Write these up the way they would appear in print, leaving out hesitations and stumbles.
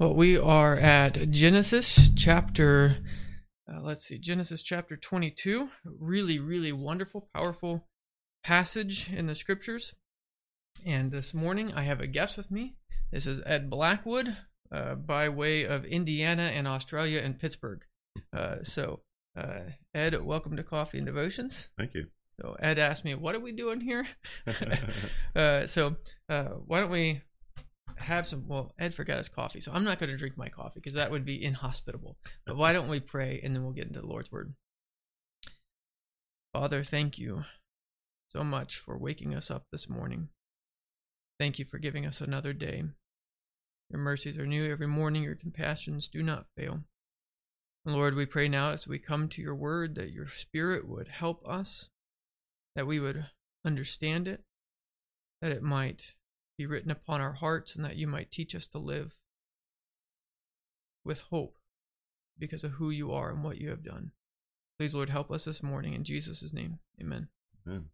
Well, we are at Genesis chapter, Genesis chapter 22. Really, really wonderful, powerful passage in the scriptures. And this morning I have a guest with me. This is Ed Blackwood by way of Indiana and Australia and Pittsburgh. Ed, welcome to Coffee and Devotions. Thank you. So Ed asked me, what are we doing here? Why don't we have some, well, Ed forgot his coffee, so I'm not going to drink my coffee because that would be inhospitable. But why don't we pray and then we'll get into the Lord's Word. Father, thank you so much for waking us up this morning. Thank you for giving us another day. Your mercies are new every morning. Your compassions do not fail. Lord, we pray now as we come to your word that your spirit would help us, that we would understand it, that it might be written upon our hearts, and that you might teach us to live with hope because of who you are and what you have done. Please, Lord, help us this morning in Jesus' name. Amen. Amen.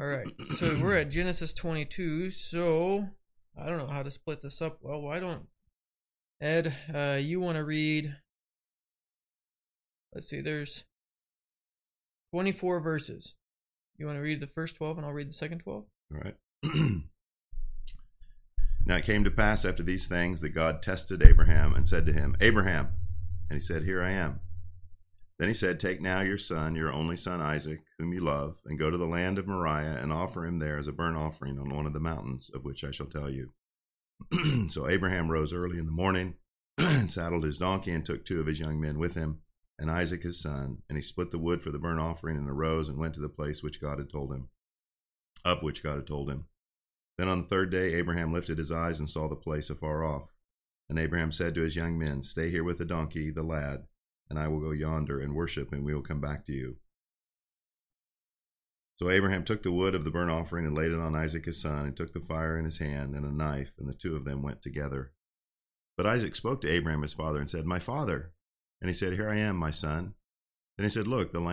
All right, so we're at Genesis 22, so I don't know how to split this up. Well, why don't, Ed, you want to read, let's see, there's 24 verses. You want to read the first 12 and I'll read the second 12? All right. Now it came to pass after these things that God tested Abraham and said to him, Abraham. And he said, Here I am. Then he said, Take now your son, your only son Isaac, whom you love, and go to the land of Moriah and offer him there as a burnt offering on one of the mountains of which I shall tell you. So Abraham rose early in the morning and saddled his donkey and took two of his young men with him, and Isaac his son, and he split the wood for the burnt offering and arose and went to the place which God had told him, of which God had told him. Then on the third day Abraham lifted his eyes and saw the place afar off. And Abraham said to his young men, Stay here with the donkey, the lad, and I will go yonder and worship, and we will come back to you. So Abraham took the wood of the burnt offering and laid it on Isaac his son, and took the fire in his hand and a knife, and the two of them went together. But Isaac spoke to Abraham his father and said, My father! And he said, Here I am, my son. Then he said, Look, the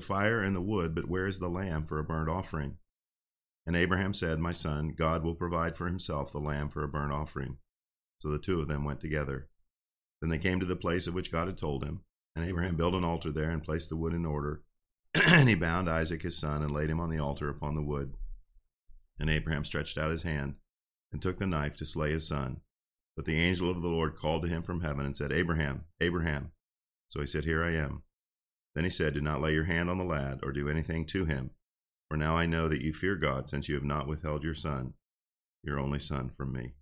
fire and the wood, but where is the lamb for a burnt offering? And Abraham said, My son, God will provide for himself the lamb for a burnt offering. So the two of them went together. Then they came to the place of which God had told him, and Abraham built an altar there and placed the wood in order. And he bound Isaac his son and laid him on the altar upon the wood. And Abraham stretched out his hand and took the knife to slay his son. But the angel of the Lord called to him from heaven and said, Abraham, Abraham. So he said, Here I am. Then he said, Do not lay your hand on the lad or do anything to him. For now I know that you fear God, since you have not withheld your son, your only son, from me.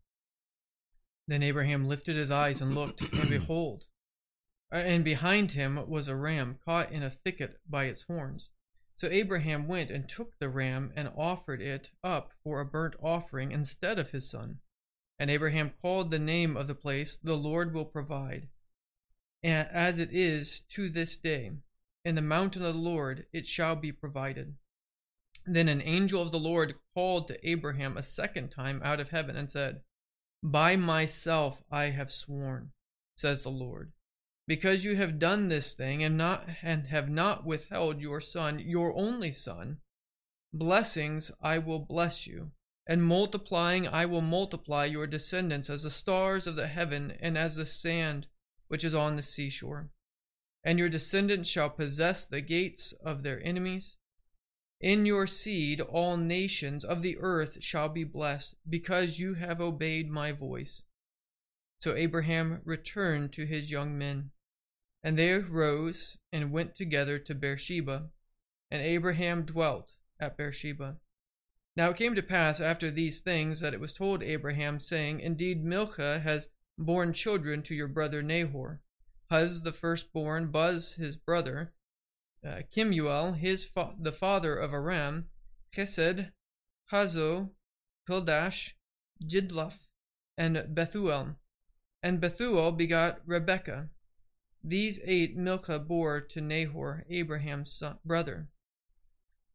Then Abraham lifted his eyes and looked, and behold, and behind him was a ram caught in a thicket by its horns. So Abraham went and took the ram and offered it up for a burnt offering instead of his son. And Abraham called the name of the place, The Lord Will Provide, and as it is to this day. In the mountain of the Lord it shall be provided. Then an angel of the Lord called to Abraham a second time out of heaven and said, By myself I have sworn, says the Lord, because you have done this thing and have not withheld your son, your only son, blessings I will bless you. And multiplying, I will multiply your descendants as the stars of the heaven and as the sand which is on the seashore. And your descendants shall possess the gates of their enemies. In your seed all nations of the earth shall be blessed, because you have obeyed my voice. So Abraham returned to his young men, and they arose and went together to Beersheba. And Abraham dwelt at Beersheba. Now it came to pass after these things that it was told Abraham, saying, Indeed, Milcah has borne children to your brother Nahor, Huz the firstborn, Buz his brother, Kimuel, the father of Aram, Chesed, Hazo, Pildash, Jidlaf, and Bethuel. And Bethuel begot Rebekah. These 8 Milcah bore to Nahor, Abraham's son, brother,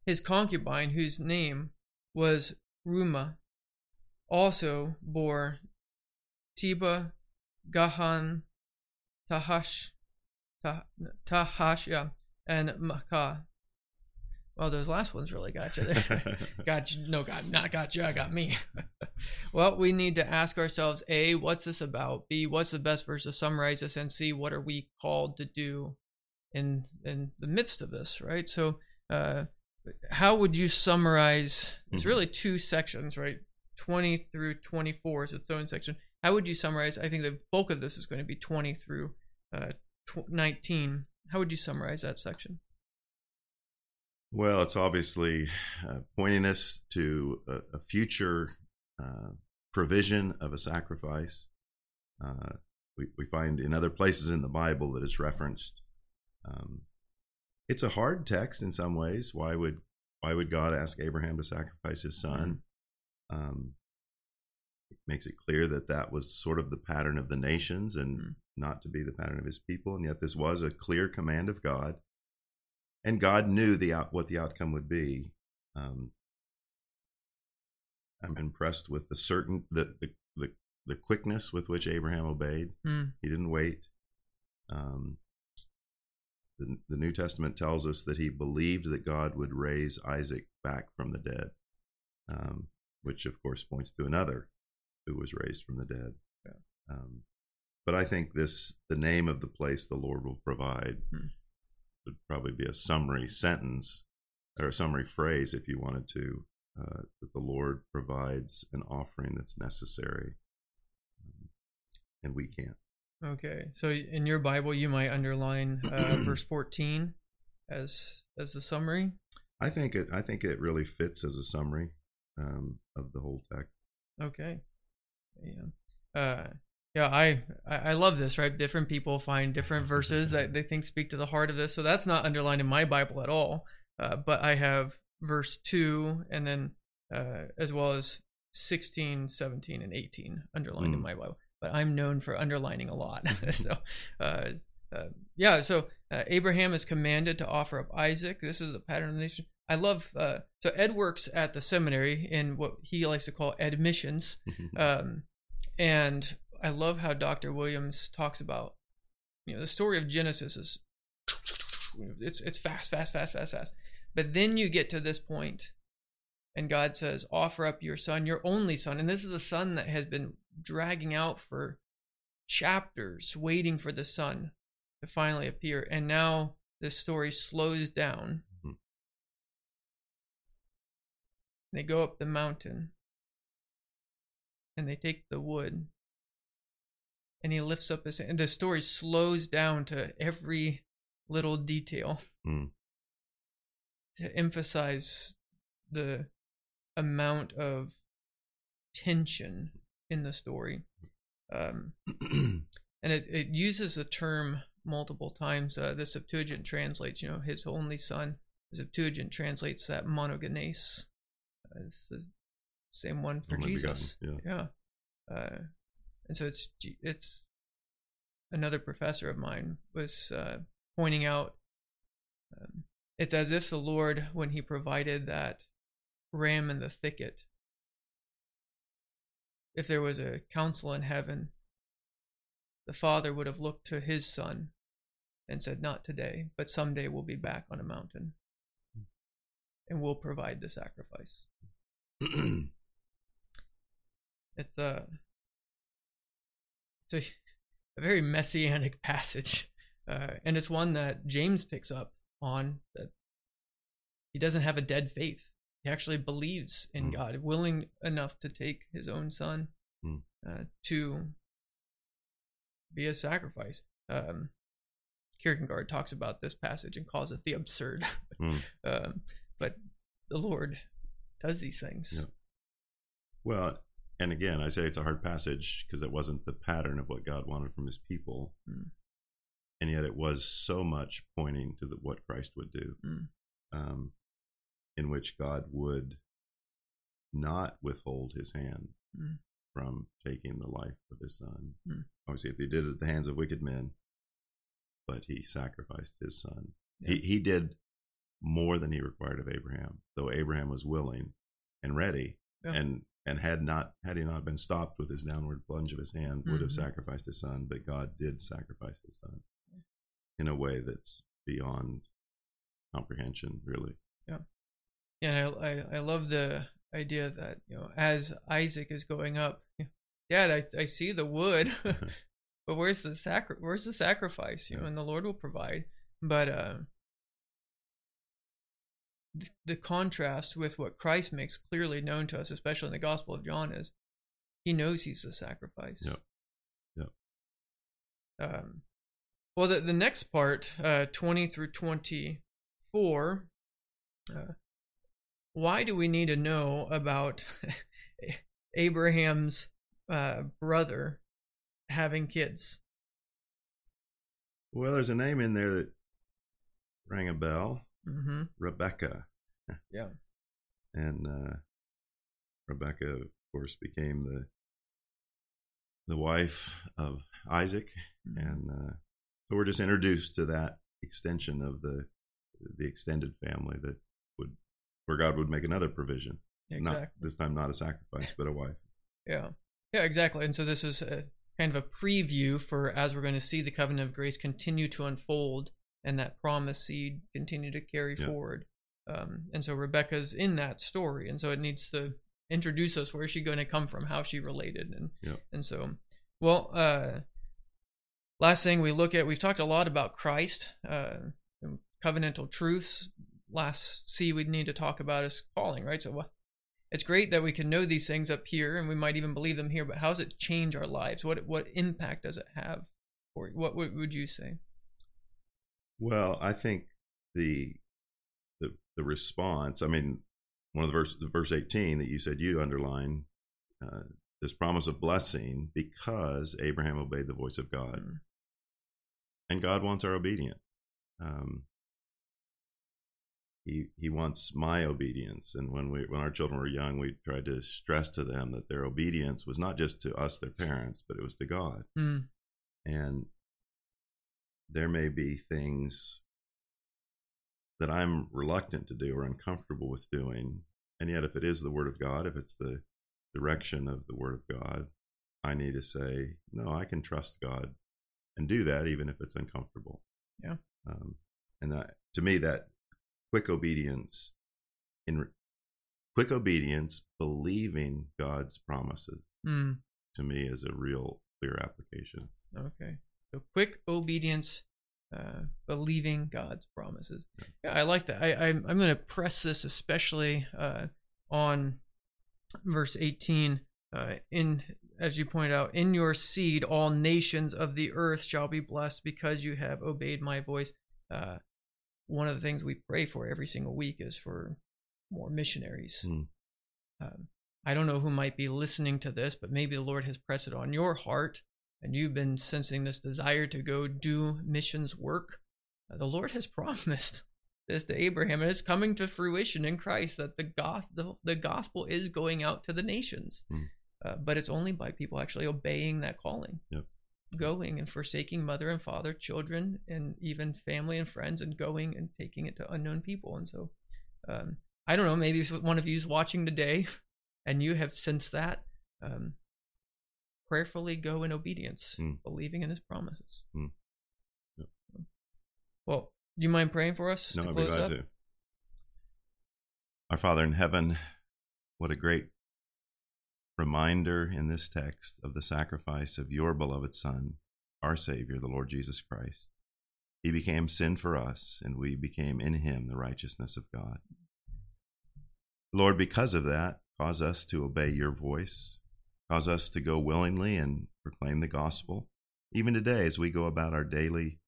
his concubine, whose name was Ruma, also bore Tiba, Gahan, Tahash, and Maka. Well, those last ones really got you there. Got you. No, God, not got you. I got me. Well, we need to ask ourselves, A, what's this about? B, what's the best verse to summarize this? And C, what are we called to do in the midst of this, right? So how would you summarize? It's really two sections, right? 20 through 24 is its own section. How would you summarize? I think the bulk of this is going to be 20 through 19. How would you summarize that section? Well, it's obviously pointing us to a future provision of a sacrifice. We find in other places in the Bible that it's referenced. It's a hard text in some ways. Why would God ask Abraham to sacrifice his son? It makes it clear that that was sort of the pattern of the nations and not to be the pattern of his people. And yet this was a clear command of God. And God knew what the outcome would be. I'm impressed with the the quickness with which Abraham obeyed. He didn't wait. The New Testament tells us that he believed that God would raise Isaac back from the dead, which of course points to another who was raised from the dead. Yeah. But I think the name of the place, the Lord will provide. Would probably be a summary sentence or a summary phrase if you wanted to, that the Lord provides an offering that's necessary, and we can't. Okay, so in your Bible, you might underline verse 14 as a summary. I think it really fits as a summary of the whole text. Okay, yeah. Yeah, I love this, right? Different people find different verses that they think speak to the heart of this. So that's not underlined in my Bible at all. But I have verse 2 and then as well as 16, 17, and 18 underlined in my Bible. But I'm known for underlining a lot. So, yeah, so Abraham is commanded to offer up Isaac. This is the pattern of the nation. I love, so Ed works at the seminary in what he likes to call admissions. And I love how Dr. Williams talks about, the story of Genesis is it's fast. But then you get to this point and God says, offer up your son, your only son. And this is the son that has been dragging out for chapters, waiting for the son to finally appear. And now this story slows down. They go up the mountain and they take the wood. And he lifts up his hand, and the story slows down to every little detail to emphasize the amount of tension in the story. And it uses the term multiple times. The Septuagint translates, his only son. The Septuagint translates that monogenes. It's the same one for only Jesus. Begotten, yeah. And so it's another professor of mine was pointing out it's as if the Lord, when he provided that ram in the thicket, if there was a council in heaven, the Father would have looked to his son and said, not today, but someday we'll be back on a mountain and we'll provide the sacrifice. It's It's a very messianic passage, and it's one that James picks up on, that he doesn't have a dead faith. He actually believes in God, willing enough to take his own son to be a sacrifice. Kierkegaard talks about this passage and calls it the absurd. But the Lord does these things. Yeah. Well, and again, I say it's a hard passage because it wasn't the pattern of what God wanted from his people. And yet it was so much pointing to what Christ would do, in which God would not withhold his hand from taking the life of his son. Obviously, if he did it at the hands of wicked men, but he sacrificed his son. Yeah. He did more than he required of Abraham, though Abraham was willing and ready. Yeah. And had he not been stopped with his downward plunge of his hand, would have sacrificed his son. But God did sacrifice his son in a way that's beyond comprehension, really. Yeah. Yeah, I love the idea that, you know, as Isaac is going up, Dad, I see the wood, but where's the sacrifice? You know, and the Lord will provide. But the contrast with what Christ makes clearly known to us, especially in the Gospel of John, is he knows he's the sacrifice. Yeah. Yeah. Well, the next part, 20 through 24, why do we need to know about Abraham's brother having kids? Well, there's a name in there that rang a bell. Mm-hmm. Rebekah. Yeah. And Rebekah, of course, became the wife of Isaac. Mm-hmm. And so we're just introduced to that extension of the extended family that would, where God would make another provision. Exactly. This time not a sacrifice, but a wife. Yeah. Yeah, exactly. And so this is kind of a preview for, as we're going to see the covenant of grace continue to unfold and that promise seed continue to carry forward. And so Rebekah's in that story. And so it needs to introduce us, where is she going to come from, how she related. And so, well, last thing we look at, we've talked a lot about Christ, covenantal truths. Last C we need to talk about is calling, right? So it's great that we can know these things up here, and we might even believe them here, but how does it change our lives? What impact does it have? Or what would you say? Well, I think the response, I mean, one of the verses, verse 18 that you said you underlined, this promise of blessing because Abraham obeyed the voice of God. Mm-hmm. And God wants our obedience. He wants my obedience. And when our children were young, we tried to stress to them that their obedience was not just to us, their parents, but it was to God. Mm. And there may be things that I'm reluctant to do or uncomfortable with doing. And yet, if it is the Word of God, if it's the direction of the Word of God, I need to say, no, I can trust God and do that, even if it's uncomfortable. Yeah. And that, to me, that quick obedience, believing God's promises, to me is a real clear application. Okay. So quick obedience, believing God's promises. Yeah, I like that. I'm going to press this especially on verse 18. As you point out, in your seed all nations of the earth shall be blessed because you have obeyed my voice. One of the things we pray for every single week is for more missionaries. Mm. I don't know who might be listening to this, but maybe the Lord has pressed it on your heart, and you've been sensing this desire to go do missions work. The Lord has promised this to Abraham, and it's coming to fruition in Christ, that the gospel is going out to the nations. Mm. But it's only by people actually obeying that calling. Yep. Going and forsaking mother and father, children, and even family and friends, and going and taking it to unknown people. And so, I don't know, maybe one of you is watching today and you have sensed that. Prayerfully go in obedience, believing in his promises. Mm. Yep. Well, do you mind praying for us? No, I'd be glad to. Our Father in heaven, what a great reminder in this text of the sacrifice of your beloved Son, our Savior, the Lord Jesus Christ. He became sin for us, and we became in him the righteousness of God. Lord, because of that, cause us to obey your voice. Cause us to go willingly and proclaim the gospel. Even today, as we go about our daily,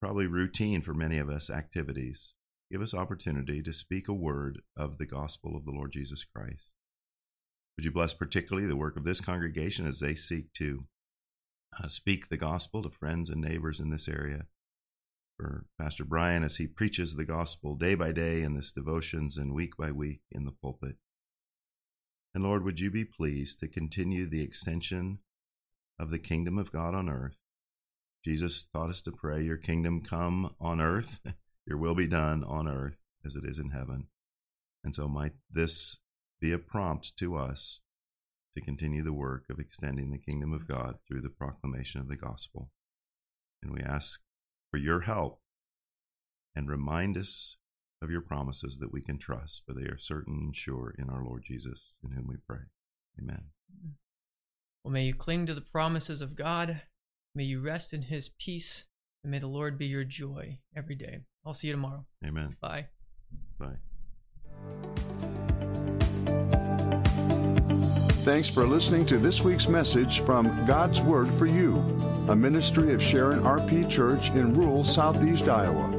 probably routine for many of us, activities, give us opportunity to speak a word of the gospel of the Lord Jesus Christ. Would you bless particularly the work of this congregation as they seek to speak the gospel to friends and neighbors in this area? For Pastor Brian, as he preaches the gospel day by day in this devotions and week by week in the pulpit. And Lord, would you be pleased to continue the extension of the kingdom of God on earth? Jesus taught us to pray, your kingdom come on earth, your will be done on earth as it is in heaven. And so might this be a prompt to us to continue the work of extending the kingdom of God through the proclamation of the gospel. And we ask for your help, and remind us of your promises that we can trust, for they are certain and sure in our Lord Jesus, in whom we pray. Amen. Well, may you cling to the promises of God. May you rest in his peace. And may the Lord be your joy every day. I'll see you tomorrow. Amen. Bye. Bye. Thanks for listening to this week's message from God's Word for You, a ministry of Sharon RP Church in rural southeast Iowa.